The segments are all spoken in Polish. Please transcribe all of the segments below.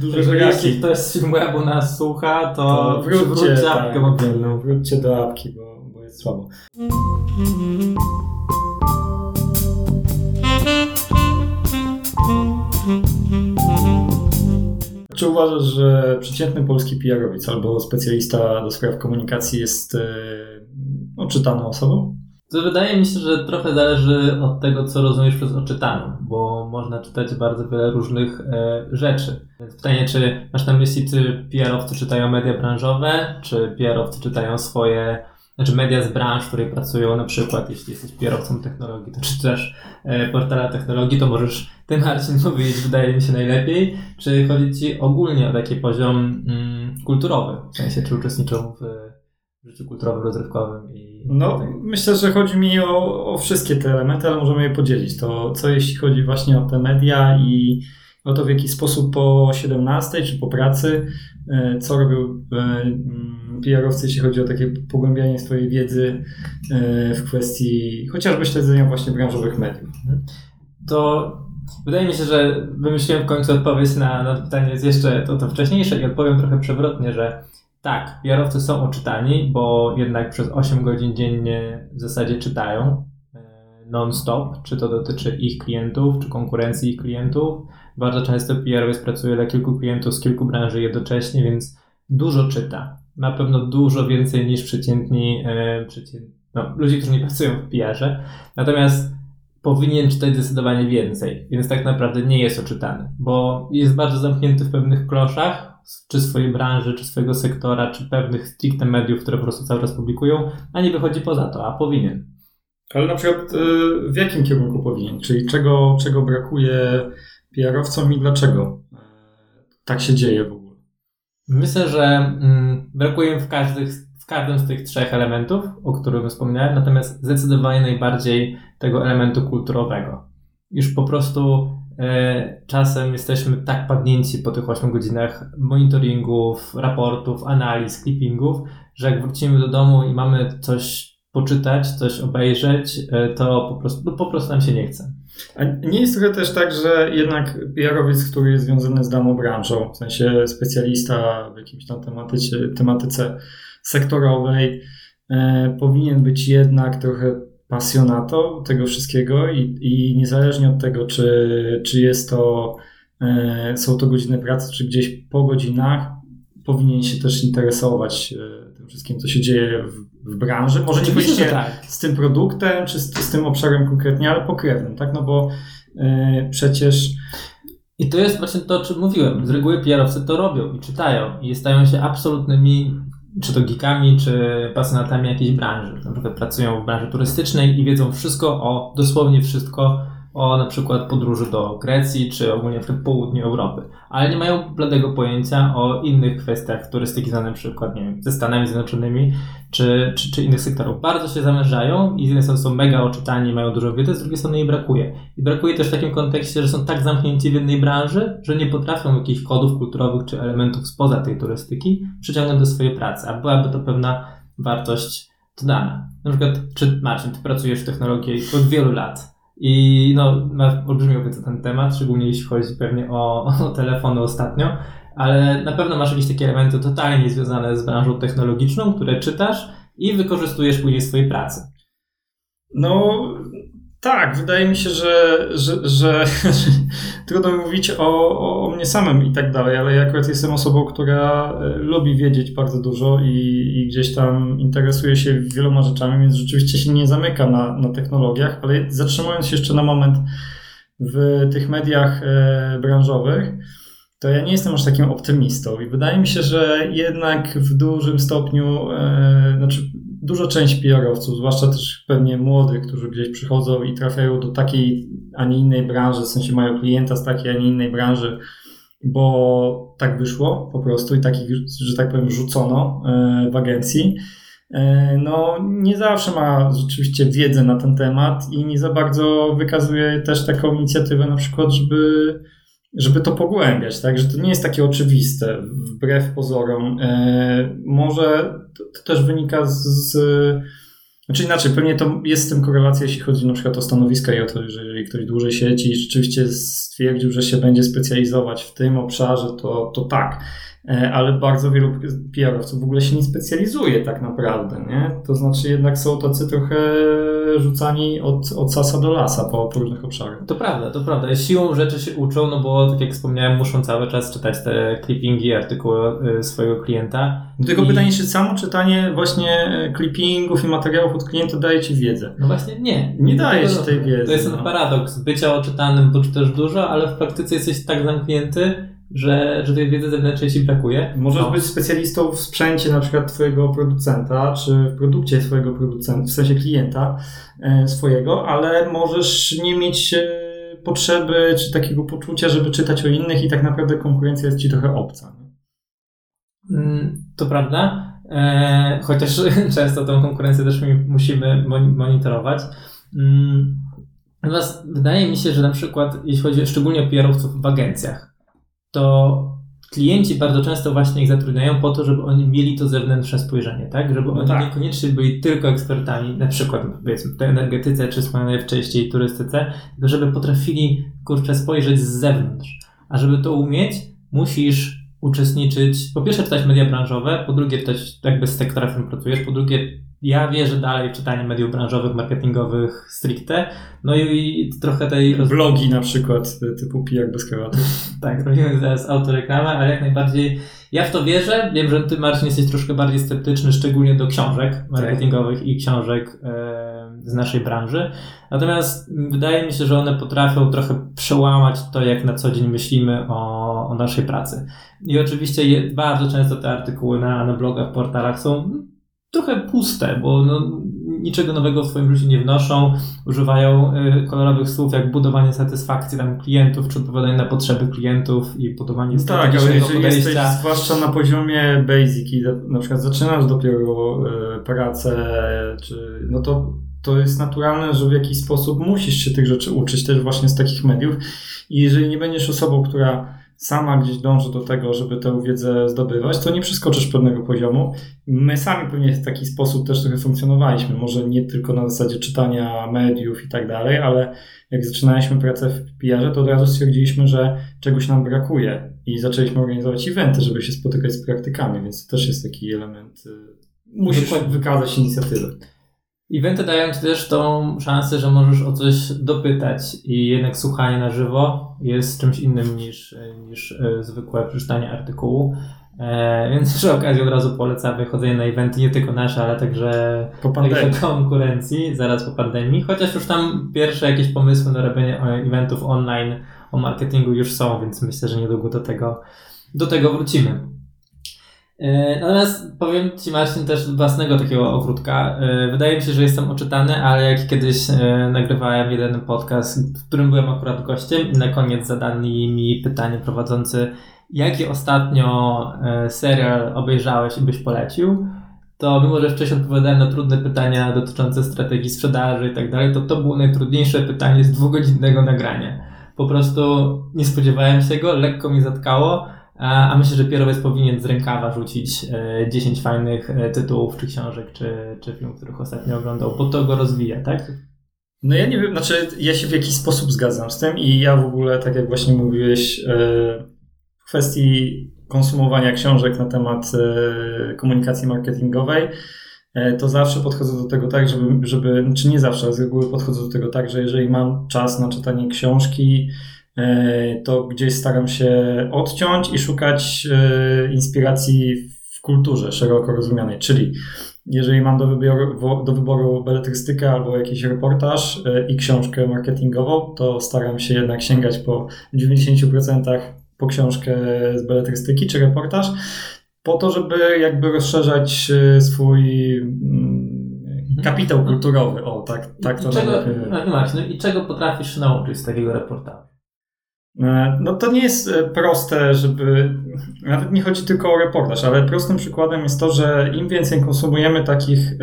Duże żegaki. Jeśli ktoś z FilmWebu nas słucha, to wróćcie apkę mobilną. Wróćcie do apki, bo jest słabo. Czy uważasz, że przeciętny polski PR-owiec albo specjalista do spraw komunikacji jest oczytaną osobą? To wydaje mi się, że trochę zależy od tego, co rozumiesz przez oczytaną, bo można czytać bardzo wiele różnych rzeczy. Więc pytanie, czy masz na myśli, czy PR-owcy czytają media branżowe, czy PR-owcy czytają swoje, znaczy media z branż, w której pracują, na przykład jeśli jesteś PR-owcą technologii, to czytasz portala technologii, to możesz ty, Marcin, mówić, wydaje mi się, najlepiej. Czy chodzi ci ogólnie o taki poziom kulturowy, w sensie, czy uczestniczą w życiu kulturowym, rozrywkowym i... No, myślę, że chodzi mi o wszystkie te elementy, ale możemy je podzielić. To co jeśli chodzi właśnie o te media i o to, w jaki sposób po 17 czy po pracy, co robił PR-owcy, jeśli chodzi o takie pogłębianie swojej wiedzy w kwestii chociażby śledzenia właśnie branżowych mediów. To wydaje mi się, że wymyśliłem w końcu odpowiedź na to pytanie, jest jeszcze to wcześniejsze i odpowiem trochę przewrotnie, że tak, PR-owcy są oczytani, bo jednak przez 8 godzin dziennie w zasadzie czytają non-stop, czy to dotyczy ich klientów, czy konkurencji ich klientów. Bardzo często PR-owiec pracuje dla kilku klientów z kilku branży jednocześnie, więc dużo czyta. Na pewno dużo więcej niż ludzie, którzy nie pracują w PR-ze. Natomiast powinien czytać zdecydowanie więcej, więc tak naprawdę nie jest oczytany, bo jest bardzo zamknięty w pewnych kloszach, czy swojej branży, czy swojego sektora, czy pewnych stricte mediów, które po prostu cały czas publikują, a nie wychodzi poza to, a powinien. Ale na przykład w jakim kierunku powinien? Czyli czego brakuje PR-owcom i dlaczego tak się dzieje w ogóle? Myślę, że brakuje w każdym z tych trzech elementów, o których wspomniałem, natomiast zdecydowanie najbardziej tego elementu kulturowego. Już po prostu czasem jesteśmy tak padnięci po tych 8 godzinach monitoringów, raportów, analiz, clippingów, że jak wrócimy do domu i mamy coś poczytać, coś obejrzeć, to po prostu nam się nie chce. A nie jest trochę też tak, że jednak PR-owiec, który jest związany z daną branżą, w sensie specjalista w jakimś tam tematyce sektorowej, powinien być jednak trochę pasjonatą tego wszystkiego i niezależnie od tego, czy jest to, są to godziny pracy, czy gdzieś po godzinach, powinien się też interesować tym wszystkim, co się dzieje w branży. Może niekoniecznie tak z tym produktem, czy z tym obszarem konkretnie, ale pokrewnym, tak? No bo przecież... I to jest właśnie to, o czym mówiłem. Z reguły PR-owcy to robią i czytają i stają się absolutnymi czy to geekami, czy pasjonatami jakiejś branży. Na przykład pracują w branży turystycznej i wiedzą wszystko dosłownie wszystko o na przykład podróży do Grecji, czy ogólnie w południu Europy. Ale nie mają bladego pojęcia o innych kwestiach turystyki, na przykład, nie wiem, ze Stanami Zjednoczonymi, czy innych sektorów. Bardzo się zamierzają i z jednej strony są mega oczytani, mają dużo wiedzy, z drugiej strony jej brakuje. I brakuje też w takim kontekście, że są tak zamknięci w jednej branży, że nie potrafią jakichś kodów kulturowych, czy elementów spoza tej turystyki przyciągnąć do swojej pracy, a byłaby to pewna wartość dodana. Na przykład, czy Marcin, ty pracujesz w technologii od wielu lat, i no, ma olbrzymią wiedzę ten temat, szczególnie jeśli chodzi pewnie o telefony ostatnio, ale na pewno masz jakieś takie elementy totalnie związane z branżą technologiczną, które czytasz i wykorzystujesz później w swojej pracy. No tak, wydaje mi się, że trudno mówić o mnie samym i tak dalej, ale ja akurat jestem osobą, która lubi wiedzieć bardzo dużo i gdzieś tam interesuje się wieloma rzeczami, więc rzeczywiście się nie zamyka na technologiach, ale zatrzymując się jeszcze na moment w tych mediach branżowych, to ja nie jestem aż takim optymistą i wydaje mi się, że jednak w dużym stopniu, duża część PR-owców, zwłaszcza też pewnie młodych, którzy gdzieś przychodzą i trafiają do takiej, a nie innej branży, w sensie mają klienta z takiej, a nie innej branży, bo tak wyszło po prostu i takich, że tak powiem, rzucono w agencji. No nie zawsze ma rzeczywiście wiedzę na ten temat i nie za bardzo wykazuje też taką inicjatywę na przykład, żeby to pogłębiać, tak, że to nie jest takie oczywiste, wbrew pozorom. Może to też wynika z Znaczy inaczej, pewnie to jest z tym korelacja, jeśli chodzi na przykład o stanowiska i o to, że jeżeli ktoś dłużej siedzi i rzeczywiście stwierdził, że się będzie specjalizować w tym obszarze, to tak. Ale bardzo wielu PR-owców w ogóle się nie specjalizuje tak naprawdę, nie? To znaczy jednak są tacy trochę rzucani od sasa do lasa po różnych obszarach. To prawda. Siłą rzeczy się uczą, no bo tak jak wspomniałem, muszą cały czas czytać te clippingi, artykuły swojego klienta. Tylko pytanie, czy samo czytanie właśnie clippingów i materiałów od klienta daje ci wiedzę? No właśnie nie. Nie daje ci tej wiedzy. To jest ten paradoks bycia oczytanym, bo czytasz dużo, ale w praktyce jesteś tak zamknięty, że tej wiedzy zewnętrznej ci brakuje. Możesz być specjalistą w sprzęcie na przykład twojego producenta, czy w produkcie swojego producenta, w sensie klienta swojego, ale możesz nie mieć potrzeby, czy takiego poczucia, żeby czytać o innych i tak naprawdę konkurencja jest ci trochę obca. To prawda, chociaż często tą konkurencję też musimy monitorować. Natomiast wydaje mi się, że na przykład, jeśli chodzi szczególnie o PR-owców w agencjach, to klienci bardzo często właśnie ich zatrudniają po to, żeby oni mieli to zewnętrzne spojrzenie, tak? Żeby oni niekoniecznie byli tylko ekspertami, na przykład powiedzmy w energetyce, czy najwcześniej turystyce, tylko żeby potrafili, spojrzeć z zewnątrz. A żeby to umieć, musisz uczestniczyć, po pierwsze czytać media branżowe, po drugie czytać jakby z sektora, w którym pracujesz, po drugie ja wierzę dalej w czytanie mediów branżowych, marketingowych stricte. No i trochę tej... Blogi na przykład typu PR bez krawatów. Tak, robimy zaraz autoreklamę, ale jak najbardziej ja w to wierzę. Wiem, że ty, Marcin, jesteś troszkę bardziej sceptyczny, szczególnie do książek marketingowych i książek z naszej branży. Natomiast wydaje mi się, że one potrafią trochę przełamać to, jak na co dzień myślimy o naszej pracy. I oczywiście bardzo często te artykuły na blogach, portalach są trochę puste, bo niczego nowego w swoim życiu nie wnoszą, używają kolorowych słów jak budowanie satysfakcji tam klientów, czy odpowiadanie na potrzeby klientów i budowanie strategicznego podejścia. Tak, ale jeżeli jesteś zwłaszcza na poziomie basic i na przykład zaczynasz dopiero pracę, czy, no to jest naturalne, że w jakiś sposób musisz się tych rzeczy uczyć też właśnie z takich mediów i jeżeli nie będziesz osobą, która sama gdzieś dąży do tego, żeby tę wiedzę zdobywać, to nie przeskoczysz pewnego poziomu. My sami pewnie w taki sposób też trochę funkcjonowaliśmy. Może nie tylko na zasadzie czytania mediów i tak dalej, ale jak zaczynaliśmy pracę w PR-ze, to od razu stwierdziliśmy, że czegoś nam brakuje i zaczęliśmy organizować eventy, żeby się spotykać z praktykami, więc to też jest taki element. Musisz wykazać inicjatywę. Eventy dają ci też tą szansę, że możesz o coś dopytać i jednak słuchanie na żywo jest czymś innym niż zwykłe przeczytanie artykułu. Więc przy okazji od razu polecamy chodzenie na eventy, nie tylko nasze, ale także konkurencji, zaraz po pandemii. Chociaż już tam pierwsze jakieś pomysły na robienie eventów online o marketingu już są, więc myślę, że niedługo do tego wrócimy. Natomiast powiem Ci, Marcin, też własnego takiego ogródka. Wydaje mi się, że jestem oczytany, ale jak kiedyś nagrywałem jeden podcast, w którym byłem akurat gościem i na koniec zadali mi pytanie prowadzący, jaki ostatnio serial obejrzałeś i byś polecił, to mimo, że wcześniej odpowiadałem na trudne pytania dotyczące strategii sprzedaży i tak dalej, to było najtrudniejsze pytanie z 2-godzinnego nagrania. Po prostu nie spodziewałem się go, lekko mi zatkało, a myślę, że PR-owiec powinien z rękawa rzucić 10 fajnych tytułów, czy książek, czy filmów, których ostatnio oglądał, bo to go rozwija, tak? No ja nie wiem, znaczy ja się w jakiś sposób zgadzam z tym i ja w ogóle, tak jak właśnie mówiłeś, w kwestii konsumowania książek na temat komunikacji marketingowej, to zawsze podchodzę do tego tak, żeby czy nie zawsze, z reguły podchodzę do tego tak, że jeżeli mam czas na czytanie książki, to gdzieś staram się odciąć i szukać inspiracji w kulturze szeroko rozumianej, czyli jeżeli mam do wyboru beletrystykę albo jakiś reportaż i książkę marketingową, to staram się jednak sięgać po 90% po książkę z beletrystyki czy reportaż, po to, żeby jakby rozszerzać swój kapitał kulturowy. O, tak to Marcin, i czego potrafisz nauczyć z takiego reportażu? No to nie jest proste, żeby... Nawet nie chodzi tylko o reportaż, ale prostym przykładem jest to, że im więcej konsumujemy takich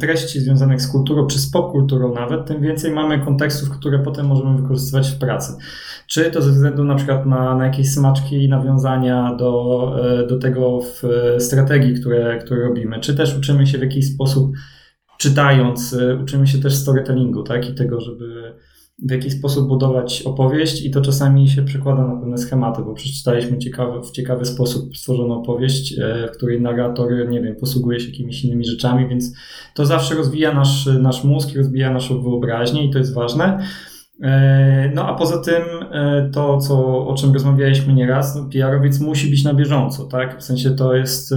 treści związanych z kulturą, czy z popkulturą nawet, tym więcej mamy kontekstów, które potem możemy wykorzystywać w pracy. Czy to ze względu na przykład na jakieś smaczki, nawiązania do tego w strategii, które robimy, czy też uczymy się w jakiś sposób czytając, uczymy się też storytellingu, tak? I tego, żeby w jakiś sposób budować opowieść i to czasami się przekłada na pewne schematy, bo przeczytaliśmy w ciekawy sposób stworzoną opowieść, w której narrator, nie wiem, posługuje się jakimiś innymi rzeczami, więc to zawsze rozwija nasz mózg i rozwija naszą wyobraźnię i to jest ważne. No a poza tym to, o czym rozmawialiśmy nieraz, no PR-owiec musi być na bieżąco, tak? W sensie to jest,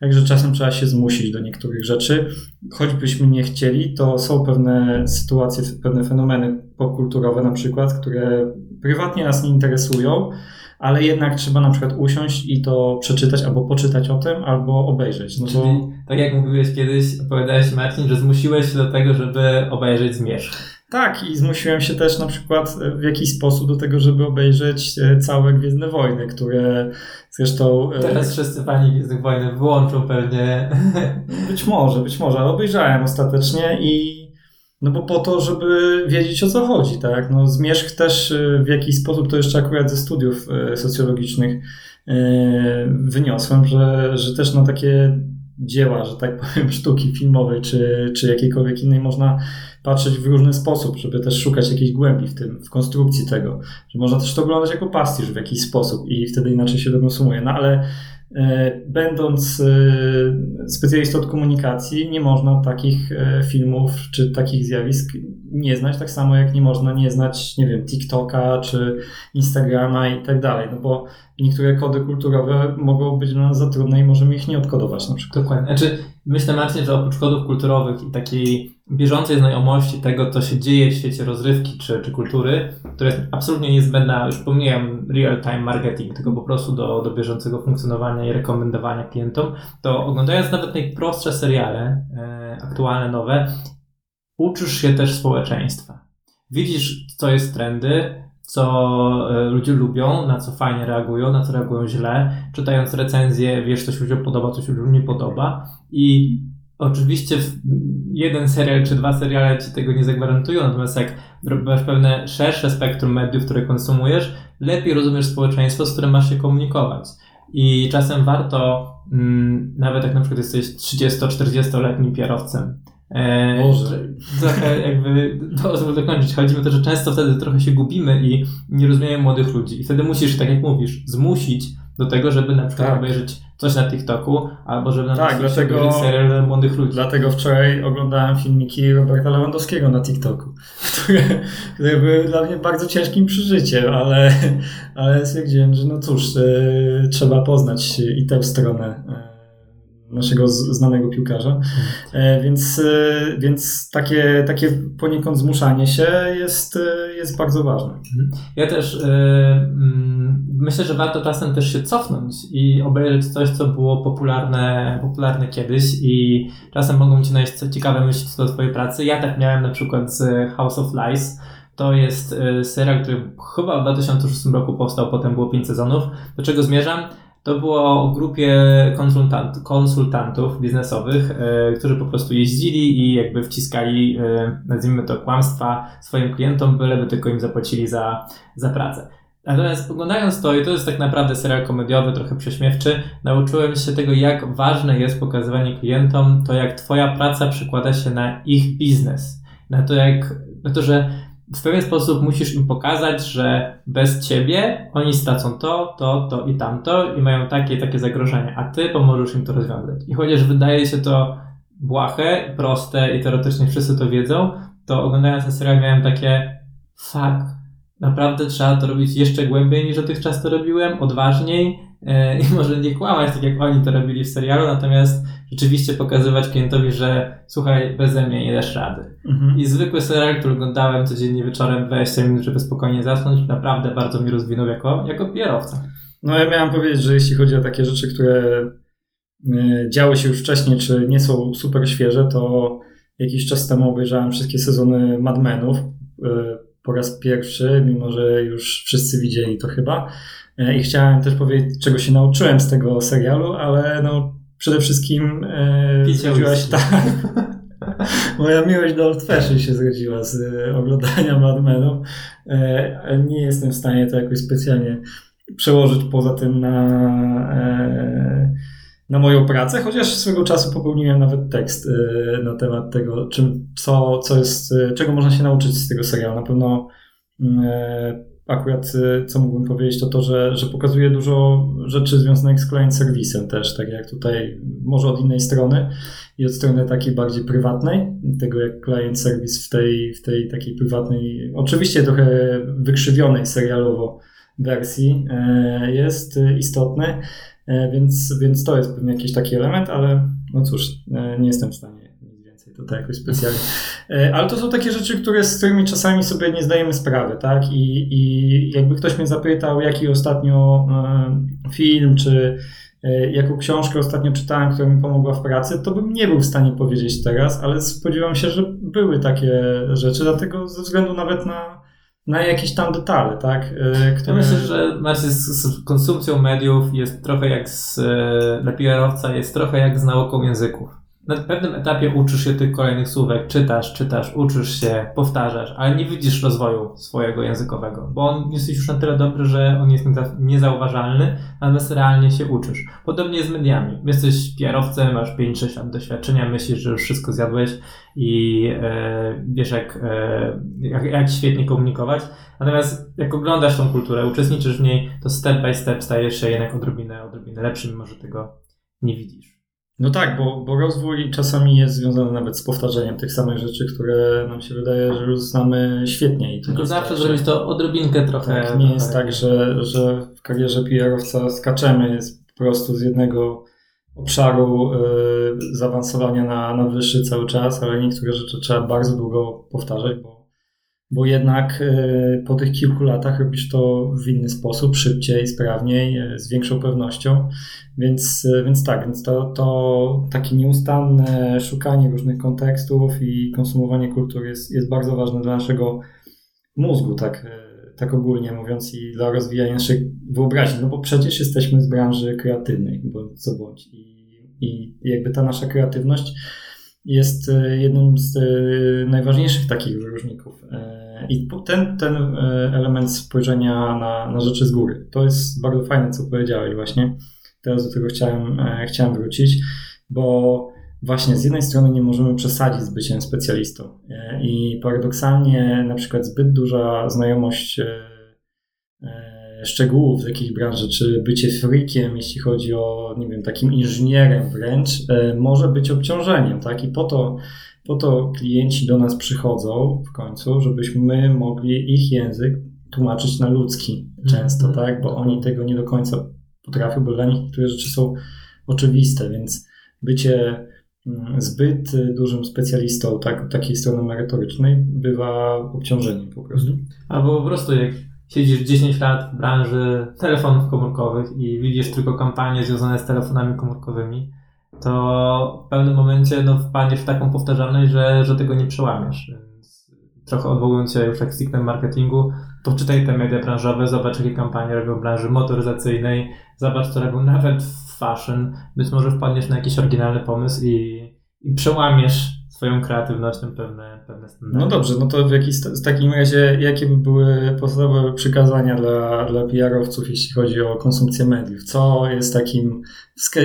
także czasem trzeba się zmusić do niektórych rzeczy. Choćbyśmy nie chcieli, to są pewne sytuacje, pewne fenomeny popkulturowe na przykład, które prywatnie nas nie interesują, ale jednak trzeba na przykład usiąść i to przeczytać, albo poczytać o tym, albo obejrzeć. No czyli bo... tak jak mówiłeś kiedyś, opowiadałeś Marcin, że zmusiłeś się do tego, żeby obejrzeć Zmierzch. Tak, i zmusiłem się też na przykład w jakiś sposób do tego, żeby obejrzeć całe Gwiezdne Wojny, które zresztą... Teraz wszyscy pani Gwiezdnych Wojen wyłączą pewnie. Być może, ale obejrzałem ostatecznie i no bo po to, żeby wiedzieć o co chodzi, tak? No Zmierzch też w jakiś sposób, to jeszcze akurat ze studiów socjologicznych wyniosłem, że też na takie... dzieła, że tak powiem, sztuki filmowej czy jakiejkolwiek innej można patrzeć w różny sposób, żeby też szukać jakiejś głębi w tym, w konstrukcji tego, że można też to oglądać jako pastisz w jakiś sposób i wtedy inaczej się to konsumuje, no ale będąc specjalistą od komunikacji nie można takich filmów czy takich zjawisk nie znać, tak samo jak nie można nie znać, nie wiem, TikToka czy Instagrama i tak dalej, no bo niektóre kody kulturowe mogą być dla nas za trudne i możemy ich nie odkodować na przykład. Dokładnie. Znaczy, myślę Marcin, że oprócz kodów kulturowych i takiej bieżącej znajomości tego, co się dzieje w świecie rozrywki czy kultury, która jest absolutnie niezbędna, już pomijam real-time marketing, tylko po prostu do bieżącego funkcjonowania i rekomendowania klientom, to oglądając nawet najprostsze seriale, aktualne, nowe, uczysz się też społeczeństwa. Widzisz, co jest trendy, co ludzie lubią, na co fajnie reagują, na co reagują źle. Czytając recenzje, wiesz, co się ludziom podoba, co się ludziom nie podoba. I oczywiście jeden serial czy dwa seriale ci tego nie zagwarantują, natomiast jak masz pewne szersze spektrum mediów, które konsumujesz, lepiej rozumiesz społeczeństwo, z którym masz się komunikować. I czasem warto, nawet jak na przykład jesteś 30-40-letnim PR-owcem, trochę jakby to, żeby dokończyć. Chodzi o to, że często wtedy trochę się gubimy i nie rozumiemy młodych ludzi. I wtedy musisz, tak jak mówisz, zmusić do tego, żeby na przykład obejrzeć coś na TikToku, albo żeby na przykład obejrzeć serial młodych ludzi. Dlatego wczoraj oglądałem filmiki Roberta Lewandowskiego na TikToku, które były dla mnie bardzo ciężkim przeżyciem, ale stwierdziłem, że no cóż, trzeba poznać i tę stronę naszego znanego piłkarza, więc takie poniekąd zmuszanie się jest bardzo ważne. Ja też myślę, że warto czasem też się cofnąć i obejrzeć coś, co było popularne kiedyś i czasem mogą ci znaleźć ciekawe myśli co do twojej pracy. Ja tak miałem na przykład z House of Lies. To jest serial, który chyba w 2006 roku powstał, potem było 5 sezonów. Do czego zmierzam? To było o grupie konsultantów biznesowych, którzy po prostu jeździli i jakby wciskali, nazwijmy to, kłamstwa swoim klientom, byleby tylko im zapłacili za pracę. Natomiast oglądając to, i to jest tak naprawdę serial komediowy, trochę prześmiewczy, nauczyłem się tego, jak ważne jest pokazywanie klientom to, jak twoja praca przekłada się na ich biznes. Na to, że w pewien sposób musisz im pokazać, że bez ciebie oni stracą to i tamto i mają takie zagrożenia, a ty pomożesz im to rozwiązać. I chociaż wydaje się to błahe, proste i teoretycznie wszyscy to wiedzą, to oglądając ten serial miałem takie fuck, naprawdę trzeba to robić jeszcze głębiej niż dotychczas to robiłem, odważniej i może nie kłamać tak jak oni to robili w serialu, natomiast rzeczywiście pokazywać klientowi, że słuchaj, beze mnie nie dasz rady. Mhm. I zwykły serial, który oglądałem codziennie wieczorem 20 minut, żeby spokojnie zasnąć, naprawdę bardzo mi rozwinął jako PR-owca. No ja miałem powiedzieć, że jeśli chodzi o takie rzeczy, które działy się już wcześniej, czy nie są super świeże, to jakiś czas temu obejrzałem wszystkie sezony Mad Menów po raz pierwszy, mimo że już wszyscy widzieli to chyba. I chciałem też powiedzieć, czego się nauczyłem z tego serialu, ale no przede wszystkim zrodziła się moja miłość do old fashion się zrodziła z oglądania Mad Menów. Nie jestem w stanie to jakoś specjalnie przełożyć poza tym na na moją pracę, chociaż swego czasu popełniłem nawet tekst na temat tego, czego można się nauczyć z tego serialu. Na pewno akurat co mógłbym powiedzieć, to że pokazuje dużo rzeczy związanych z client serwisem też, tak jak tutaj, może od innej strony i od strony takiej bardziej prywatnej, tego jak client serwis w tej takiej prywatnej, oczywiście trochę wykrzywionej serialowo wersji jest istotny, więc to jest pewnie jakiś taki element, ale no cóż, nie jestem w stanie tutaj jakoś specjalnie. Ale to są takie rzeczy, z którymi czasami sobie nie zdajemy sprawy, tak? I jakby ktoś mnie zapytał, jaki ostatnio film, czy jaką książkę ostatnio czytałem, która mi pomogła w pracy, to bym nie był w stanie powiedzieć teraz, ale spodziewam się, że były takie rzeczy, dlatego ze względu nawet na jakieś tam detale, tak? Ja myślę, że z konsumpcją mediów jest trochę jak dla PR-owca, jest trochę jak z nauką języków. Na pewnym etapie uczysz się tych kolejnych słówek, czytasz, uczysz się, powtarzasz, ale nie widzisz rozwoju swojego językowego, bo on jesteś już na tyle dobry, że on jest niezauważalny, natomiast realnie się uczysz. Podobnie jest z mediami. Jesteś PR-owcem, masz 5-6 lat doświadczenia, myślisz, że już wszystko zjadłeś i wiesz jak świetnie komunikować. Natomiast jak oglądasz tą kulturę, uczestniczysz w niej, to step by step stajesz się jednak odrobinę lepszym, mimo że tego nie widzisz. No tak, bo rozwój czasami jest związany nawet z powtarzeniem tych samych rzeczy, które nam się wydaje, że już znamy świetnie. I to tylko zawsze zrobić to odrobinkę trochę. Tak, nie jest tak, że w karierze PR-owca skaczemy po prostu z jednego obszaru zaawansowania na wyższy cały czas, ale niektóre rzeczy trzeba bardzo długo powtarzać, bo jednak po tych kilku latach robisz to w inny sposób, szybciej, sprawniej, z większą pewnością, więc to takie nieustanne szukanie różnych kontekstów i konsumowanie kultur jest bardzo ważne dla naszego mózgu, tak ogólnie mówiąc, i dla rozwijania naszych wyobraźni, no bo przecież jesteśmy z branży kreatywnej, bądź co bądź i jakby ta nasza kreatywność jest jednym z najważniejszych takich wyróżników. I ten element spojrzenia na rzeczy z góry. To jest bardzo fajne, co powiedziałeś właśnie. Teraz do tego chciałem wrócić, bo właśnie z jednej strony nie możemy przesadzić z byciem specjalistą. I paradoksalnie na przykład zbyt duża znajomość szczegółów z jakiejś branży, czy bycie freakiem, jeśli chodzi o, nie wiem, takim inżynierem wręcz, może być obciążeniem, tak? I po to klienci do nas przychodzą w końcu, żebyśmy mogli ich język tłumaczyć na ludzki często, tak? Bo oni tego nie do końca potrafią, bo dla nich niektóre rzeczy są oczywiste, więc bycie zbyt dużym specjalistą, tak, takiej strony merytorycznej bywa obciążeniem po prostu. Albo po prostu jak siedzisz 10 lat w branży telefonów komórkowych i widzisz tylko kampanie związane z telefonami komórkowymi, to w pewnym momencie wpadniesz w taką powtarzalność, że tego nie przełamiesz. Więc trochę odwołując się już jak stricte marketingu, to czytaj te media branżowe, zobacz jakie kampanie robią w branży motoryzacyjnej, zobacz co robią nawet w fashion, być może wpadniesz na jakiś oryginalny pomysł i przełamiesz swoją kreatywnością pewne standardy. No dobrze, no to w takim razie jakie by były podstawowe przykazania dla PR-owców, jeśli chodzi o konsumpcję mediów? Co jest takim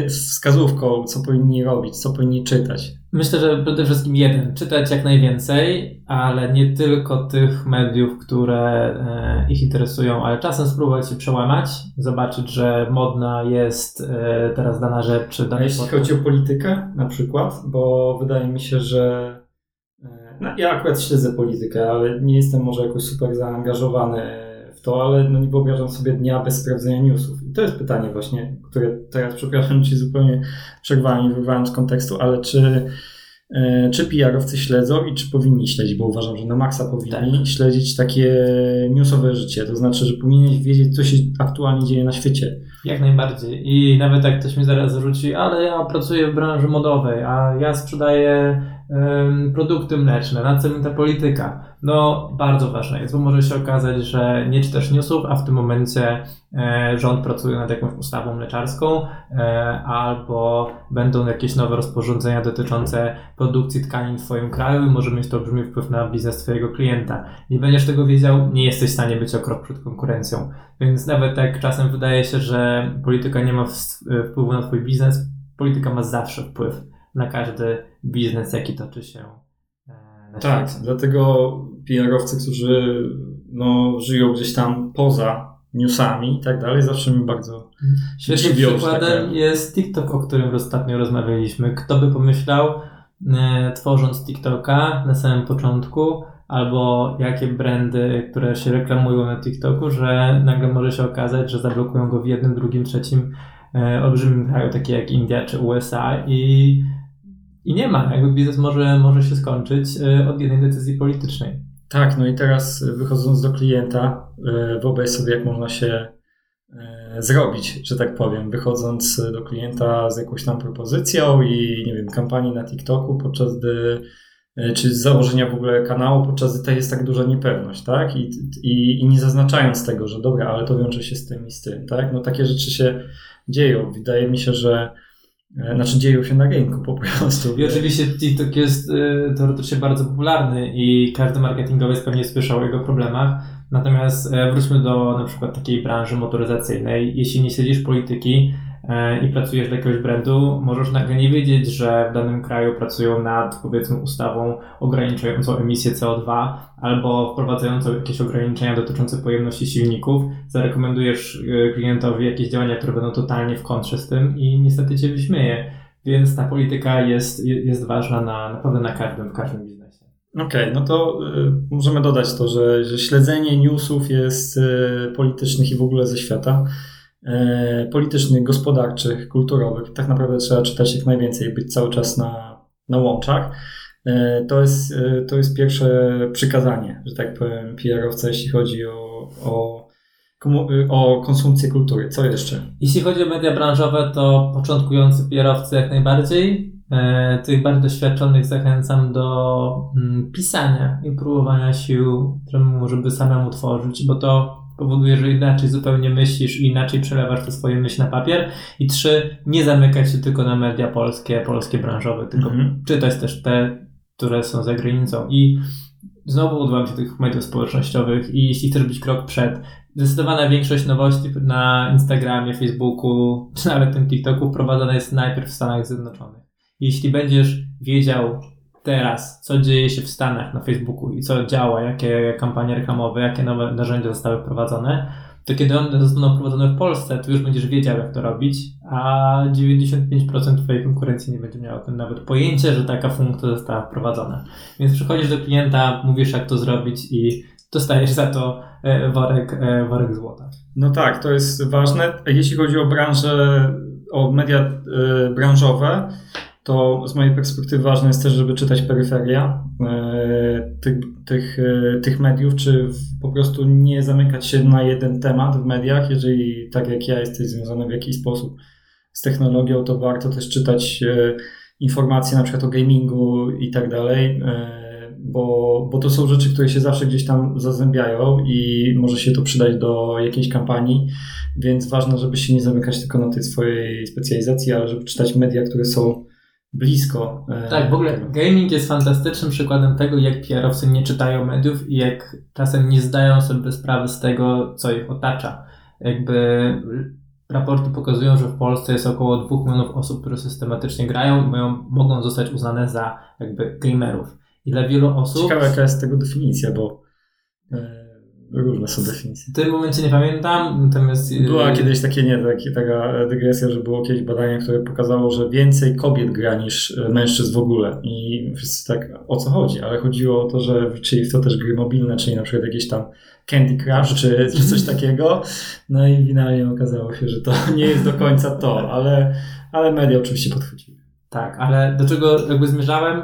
wskazówką, co powinni robić, co powinni czytać? Myślę, że przede wszystkim czytać jak najwięcej, ale nie tylko tych mediów, które ich interesują, ale czasem spróbować się przełamać, zobaczyć, że modna jest teraz dana rzecz, czy dana jeśli chodzi o politykę na przykład, bo wydaje mi się, że ja akurat śledzę politykę, ale nie jestem może jakoś super zaangażowany w to, ale nie wyobrażam sobie dnia bez sprawdzenia newsów. I to jest pytanie właśnie, które teraz, przepraszam, ci zupełnie przerwałem i wyrwałem z kontekstu, ale czy PR-owcy śledzą i czy powinni śledzić, bo uważam, że na maksa powinni śledzić takie newsowe życie, to znaczy, że powinieneś wiedzieć, co się aktualnie dzieje na świecie. Jak najbardziej i nawet jak ktoś mi zaraz zarzuci, ale ja pracuję w branży modowej, a ja sprzedaję produkty mleczne, na co mi ta polityka? Bardzo ważne jest, bo może się okazać, że nie czytasz newsów, a w tym momencie rząd pracuje nad jakąś ustawą mleczarską, albo będą jakieś nowe rozporządzenia dotyczące produkcji tkanin w twoim kraju i może mieć to olbrzymi wpływ na biznes twojego klienta. Nie będziesz tego wiedział, nie jesteś w stanie być o krok przed konkurencją. Więc nawet tak czasem wydaje się, że polityka nie ma wpływu na twój biznes, polityka ma zawsze wpływ na każdy biznes, jaki toczy się na świecie. Tak, dlatego PR-owcy, którzy żyją gdzieś tam poza newsami i tak dalej, zawsze mi bardzo się dziwią. Przykładem jest TikTok, o którym ostatnio rozmawialiśmy. Kto by pomyślał, tworząc TikToka na samym początku, albo jakie brandy, które się reklamują na TikToku, że nagle może się okazać, że zablokują go w jednym, drugim, trzecim olbrzymim kraju, takie jak India czy USA i nie ma. Jakby biznes może się skończyć od jednej decyzji politycznej. Tak, no i teraz wychodząc do klienta, wyobraź sobie, jak można się zrobić, że tak powiem, wychodząc do klienta z jakąś tam propozycją i nie wiem, kampanii na TikToku, podczas gdy czy z założenia w ogóle kanału, podczas gdy jest tak duża niepewność, tak? I nie zaznaczając tego, że dobra, ale to wiąże się z tym i z tym, tak? No takie rzeczy się dzieją. Wydaje mi się, że dzieją się na rynku po prostu. I oczywiście TikTok jest teoretycznie bardzo popularny i każdy marketingowiec pewnie słyszał o jego problemach. Natomiast wróćmy do na przykład takiej branży motoryzacyjnej. Jeśli nie śledzisz polityki i pracujesz dla jakiegoś brandu, możesz nagle nie wiedzieć, że w danym kraju pracują nad, powiedzmy, ustawą ograniczającą emisję CO2 albo wprowadzającą jakieś ograniczenia dotyczące pojemności silników. Zarekomendujesz klientowi jakieś działania, które będą totalnie w kontrze z tym i niestety cię wyśmieje. Więc ta polityka jest ważna naprawdę w każdym biznesie. Okej, no to możemy dodać to, że śledzenie newsów jest politycznych i w ogóle ze świata politycznych, gospodarczych, kulturowych. Tak naprawdę trzeba czytać jak najwięcej, być cały czas na łączach. To jest pierwsze przykazanie, że tak powiem, PR-owca, jeśli chodzi o konsumpcję kultury. Co jeszcze? Jeśli chodzi o media branżowe, to początkujący PR-owcy jak najbardziej. Tych bardziej doświadczonych zachęcam do pisania i próbowania sił, które żeby samemu tworzyć, bo to powoduje, że inaczej zupełnie myślisz i inaczej przelewasz te swoje myśli na papier. I 3, nie zamykać się tylko na media polskie branżowe, tylko czytać też te, które są za granicą. I znowu odwołam się tych mediów społecznościowych i jeśli chcesz być krok przed, zdecydowana większość nowości na Instagramie, Facebooku, czy nawet tym TikToku wprowadzana jest najpierw w Stanach Zjednoczonych. Jeśli będziesz wiedział teraz, co dzieje się w Stanach na Facebooku i co działa, jakie kampanie reklamowe, jakie nowe narzędzia zostały wprowadzone, to kiedy one zostaną wprowadzone w Polsce, to już będziesz wiedział, jak to robić, a 95% twojej konkurencji nie będzie miało o tym nawet pojęcia, że taka funkcja została wprowadzona. Więc przychodzisz do klienta, mówisz, jak to zrobić i dostajesz za to worek złota. No tak, to jest ważne. Jeśli chodzi o branżę, o media branżowe, to z mojej perspektywy ważne jest też, żeby czytać peryferia tych mediów, czy po prostu nie zamykać się na jeden temat w mediach. Jeżeli tak jak ja jesteś związany w jakiś sposób z technologią, to warto też czytać informacje na przykład o gamingu i tak dalej, bo to są rzeczy, które się zawsze gdzieś tam zazębiają i może się to przydać do jakiejś kampanii, więc ważne, żeby się nie zamykać tylko na tej swojej specjalizacji, ale żeby czytać media, które są blisko. Tak, w ogóle gaming jest fantastycznym przykładem tego, jak PR-owcy nie czytają mediów i jak czasem nie zdają sobie sprawy z tego, co ich otacza. Raporty pokazują, że w Polsce jest około 2 milionów osób, które systematycznie grają i mogą zostać uznane za gamerów. I dla wielu osób... Ciekawe, jaka jest tego definicja, bo różne są definicje. W tym momencie nie pamiętam, natomiast... Była kiedyś taka dygresja, że było kiedyś badanie, które pokazało, że więcej kobiet gra niż mężczyzn w ogóle. I wszyscy tak, o co chodzi? Ale chodziło o to, że czyli w to też gry mobilne, czyli na przykład jakieś tam Candy Crush, czy coś takiego. No i finalnie okazało się, że to nie jest do końca to, ale media oczywiście podchodziły. Tak, ale do czego zmierzałem?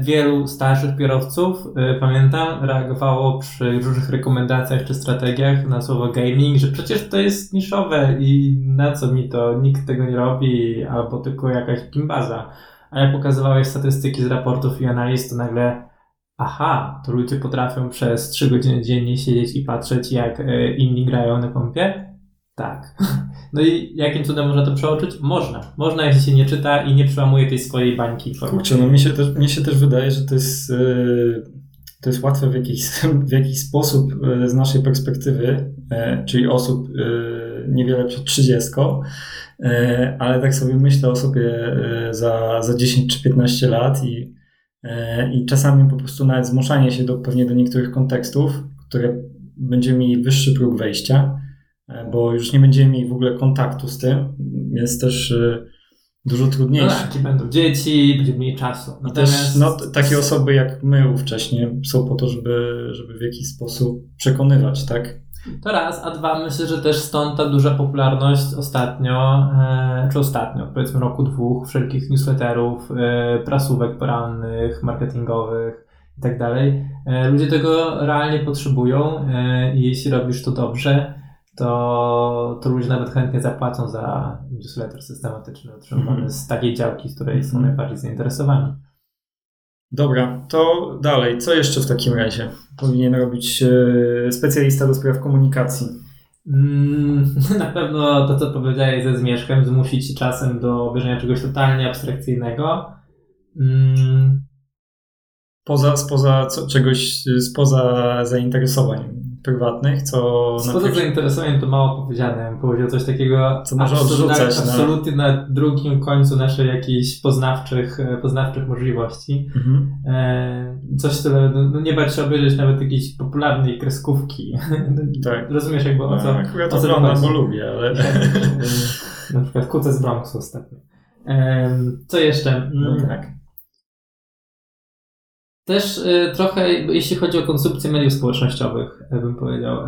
Wielu starszych kierowców, pamiętam, reagowało przy różnych rekomendacjach czy strategiach na słowo gaming, że przecież to jest niszowe i na co mi to, nikt tego nie robi, albo tylko jakaś gimbaza. A jak pokazywałeś statystyki z raportów i analiz, to nagle to ludzie potrafią przez 3 godziny dziennie siedzieć i patrzeć, jak inni grają na kompie? Tak. No i jakim cudem można to przeoczyć? Można, jeśli się nie czyta i nie przełamuje tej swojej bańki informacji. Kurczę, no mi się też wydaje, że to jest to jest łatwe w jakiś sposób z naszej perspektywy, czyli osób niewiele przed 30, ale tak sobie myślę o sobie za 10 czy 15 lat i czasami po prostu nawet zmuszanie się pewnie do niektórych kontekstów, które będzie mieli wyższy próg wejścia, bo już nie będziemy mieli w ogóle kontaktu z tym, jest też dużo trudniejsze. No, tak, będą dzieci, będziemy mieli czasu. Natomiast... Też, takie osoby jak my ówcześnie są po to, żeby w jakiś sposób przekonywać, tak? To raz, a dwa, myślę, że też stąd ta duża popularność ostatnio, powiedzmy roku, dwóch, wszelkich newsletterów, prasówek porannych, marketingowych i tak dalej. Ludzie tego realnie potrzebują i jeśli robisz to dobrze, to ludzie nawet chętnie zapłacą za newsletter systematyczny otrzymywany z takiej działki, z której są najbardziej zainteresowani. Dobra, to dalej. Co jeszcze w takim razie powinien robić specjalista do spraw komunikacji? Na pewno to, co powiedziałeś ze Zmierzchem, zmusić się czasem do obejrzenia czegoś totalnie abstrakcyjnego. Spoza zainteresowań prywatnych, co... Spoza zainteresowaniem to mało powiedziane. Powiedział coś takiego, co może odrzucać absolutnie na drugim końcu naszych jakichś poznawczych możliwości. Coś, które nie bać się obejrzeć nawet jakiejś popularnej kreskówki. Tak. Rozumiesz jakby o co... Akurat oglądam, bo lubię, ale... Na przykład Kuce z Bronxu ostatnio. Co jeszcze? Tak. Też trochę, jeśli chodzi o konsumpcję mediów społecznościowych, bym powiedział,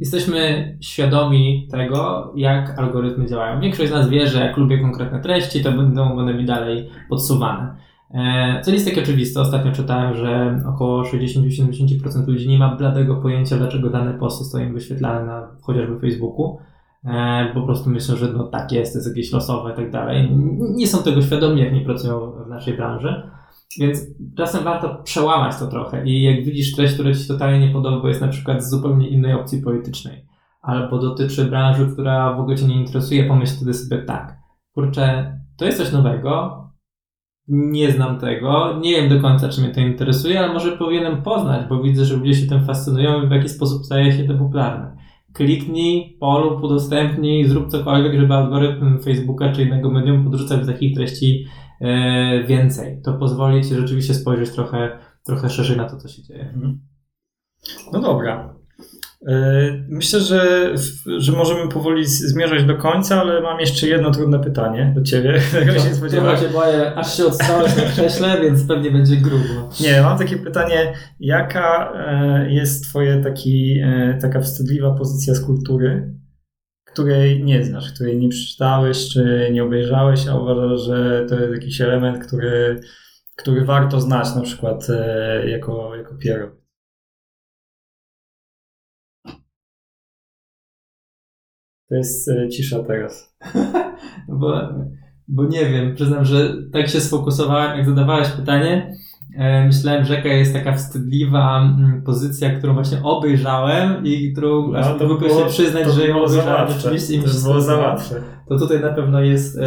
jesteśmy świadomi tego, jak algorytmy działają. Większość z nas wie, że jak lubię konkretne treści, to będą one mi dalej podsuwane. Co nie jest takie oczywiste. Ostatnio czytałem, że około 60-70% ludzi nie ma bladego pojęcia, dlaczego dane posty są im wyświetlane na chociażby Facebooku. Po prostu myślą, że no tak jest jakieś losowe i tak dalej. Nie są tego świadomi, jak nie pracują w naszej branży. Więc czasem warto przełamać to trochę i jak widzisz treść, która ci się totalnie nie podoba, bo jest na przykład z zupełnie innej opcji politycznej albo dotyczy branży, która w ogóle cię nie interesuje, pomyśl wtedy sobie tak, kurczę, to jest coś nowego, nie znam tego, nie wiem do końca, czy mnie to interesuje, ale może powinienem poznać, bo widzę, że ludzie się tym fascynują i w jaki sposób staje się to popularne. Kliknij, polub, udostępnij, zrób cokolwiek, żeby algorytm Facebooka czy innego medium podrzucać takich treści więcej. To pozwoli ci rzeczywiście spojrzeć trochę szerzej na to, co się dzieje. No dobra. Myślę, że możemy powoli zmierzać do końca, ale mam jeszcze jedno trudne pytanie do ciebie. Trochę się boję, aż się odstałeś na krześle, więc pewnie będzie grubo. Nie, mam takie pytanie, jaka jest twoja taka wstydliwa pozycja z kultury, której nie znasz, której nie przeczytałeś, czy nie obejrzałeś, a uważasz, że to jest jakiś element, który warto znać, na przykład jako PR. To jest cisza teraz. Bo nie wiem, przyznam, że tak się sfokusowałem, jak zadawałeś pytanie, myślałem, że jaka jest taka wstydliwa pozycja, którą właśnie obejrzałem i którą aż mogłem się przyznać, że ją obejrzałem. Rzeczywiście to było za łatwe. To tutaj na pewno jest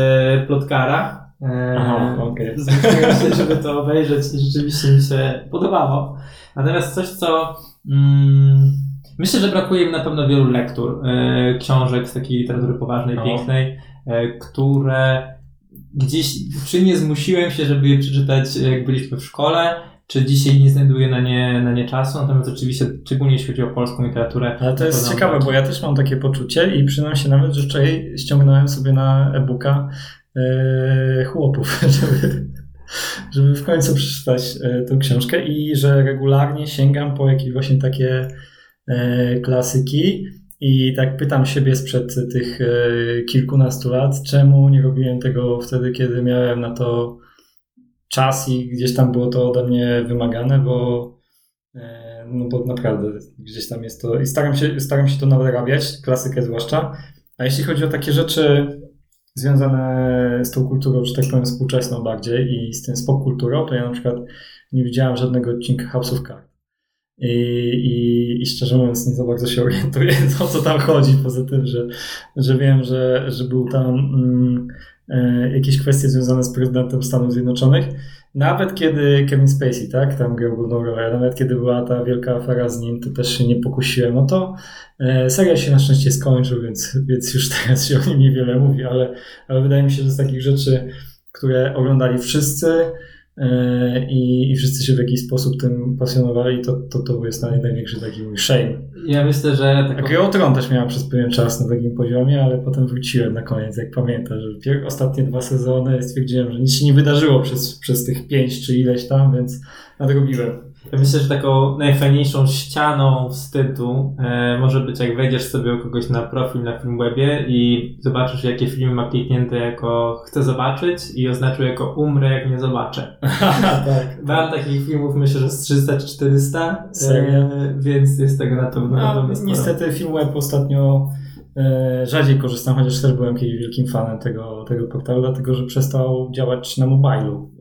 plotkara. Okay. Zwróciłem się, żeby to obejrzeć i rzeczywiście mi się podobało. Natomiast coś, co... myślę, że brakuje mi na pewno wielu lektur, książek z takiej literatury poważnej, pięknej, które gdzieś, czy nie zmusiłem się, żeby je przeczytać, jak byliśmy w szkole, czy dzisiaj nie znajduję na nie czasu, natomiast oczywiście, szczególnie jeśli chodzi o polską literaturę. Ale to jest ciekawe, bo ja też mam takie poczucie i przyznam się nawet, że wczoraj ściągnąłem sobie na e-booka chłopów, żeby w końcu przeczytać tą książkę i że regularnie sięgam po jakieś właśnie takie klasyki i tak pytam siebie sprzed tych kilkunastu lat, czemu nie robiłem tego wtedy, kiedy miałem na to czas i gdzieś tam było to ode mnie wymagane, bo naprawdę gdzieś tam jest to i staram się to nadrabiać, klasykę zwłaszcza, a jeśli chodzi o takie rzeczy związane z tą kulturą, że tak powiem współczesną bardziej i z tym popkulturą, to ja na przykład nie widziałem żadnego odcinka House of Cards. I szczerze mówiąc nie za bardzo się orientuję, o co tam chodzi, poza tym, że wiem, że był tam jakieś kwestie związane z prezydentem Stanów Zjednoczonych, Nawet kiedy Kevin Spacey, tak, tam grał główną rolę, nawet kiedy była ta wielka afera z nim, to też się nie pokusiłem o to. Serial się na szczęście skończył, więc już teraz się o nim niewiele mówi, ale wydaje mi się, że z takich rzeczy, które oglądali wszyscy i wszyscy się w jakiś sposób tym pasjonowali, to jest największy taki mój shame. Ja myślę, że... A Gry o Tron też miałem przez pewien czas na takim poziomie, ale potem wróciłem na koniec, jak pamiętam, że ostatnie 2 sezony stwierdziłem, że nic się nie wydarzyło przez tych 5 czy ileś tam, więc nadrobiłem. Ja myślę, że taką najfajniejszą ścianą wstydu może być, jak wejdziesz sobie u kogoś na profil na FilmWebie i zobaczysz, jakie filmy ma kliknięte jako chcę zobaczyć i oznaczył jako umrę, jak nie zobaczę. Tak. Mam takich filmów, myślę, że z 300 czy 400, więc jest tego na pewno. No, niestety FilmWeb ostatnio rzadziej korzystam, chociaż też byłem kiedyś wielkim fanem tego portalu, dlatego że przestał działać na mobilu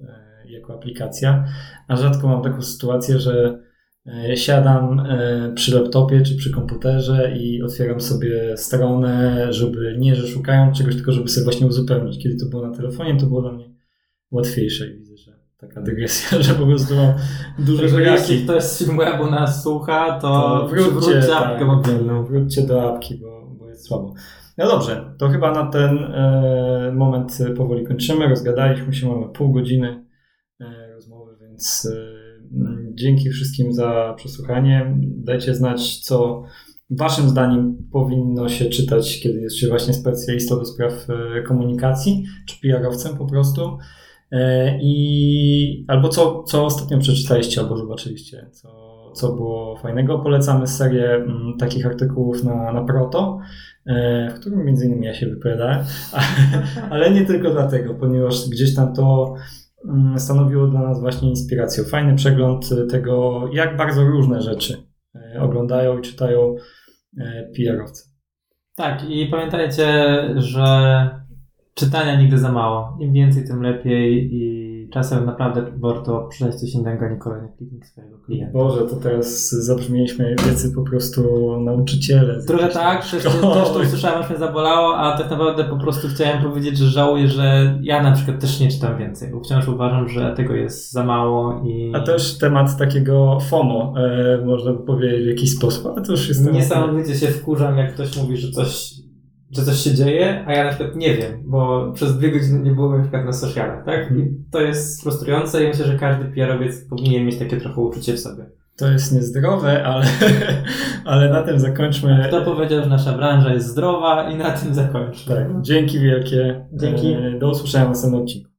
jako aplikacja, a rzadko mam taką sytuację, że siadam przy laptopie czy przy komputerze i otwieram sobie stronę, żeby że szukając czegoś, tylko żeby sobie właśnie uzupełnić. Kiedy to było na telefonie, to było dla mnie łatwiejsze i widzę, że taka dygresja, że po prostu mam duże braki. Jeśli ktoś z FilmWebu nas słucha, to wróćcie apkę mobilną. Wróćcie do apki, bo jest słabo. No dobrze, to chyba na ten moment powoli kończymy. Rozgadaliśmy się, mamy pół godziny rozmowy, więc dzięki wszystkim za przesłuchanie. Dajcie znać, co waszym zdaniem powinno się czytać, kiedy jest się właśnie specjalistą do spraw komunikacji, czy PR-owcem po prostu. Albo co ostatnio przeczytaliście, albo zobaczyliście, co było fajnego. Polecamy serię takich artykułów na Proto, w którym między innymi ja się wypowiadałem, ale nie tylko dlatego, ponieważ gdzieś tam to stanowiło dla nas właśnie inspirację. Fajny przegląd tego, jak bardzo różne rzeczy oglądają i czytają PR-owcy. Tak, i pamiętajcie, że czytania nigdy za mało. Im więcej, tym lepiej i czasem naprawdę warto przydać coś innego, nie kolejny kliknik swojego klienta. Boże, to teraz zabrzmieliśmy jacy po prostu nauczyciele. Trochę tak, też to usłyszałem, aż mnie zabolało, a tak naprawdę po prostu chciałem powiedzieć, że żałuję, że ja na przykład też nie czytam więcej, bo wciąż uważam, że tego jest za mało. A też temat takiego FOMO, można by powiedzieć w jakiś sposób, ale to już jest... Niesamowicie się wkurzam, jak ktoś mówi, że coś się dzieje, a ja na przykład nie wiem, bo przez 2 godziny nie byłem na przykład na socialach, tak? I to jest frustrujące i myślę, że każdy PR-owiec powinien mieć takie trochę uczucie w sobie. To jest niezdrowe, ale na tym zakończmy. Kto powiedział, że nasza branża jest zdrowa i na tym zakończmy. Tak. Dzięki wielkie. Dzięki. Do usłyszenia w następnym odcinku.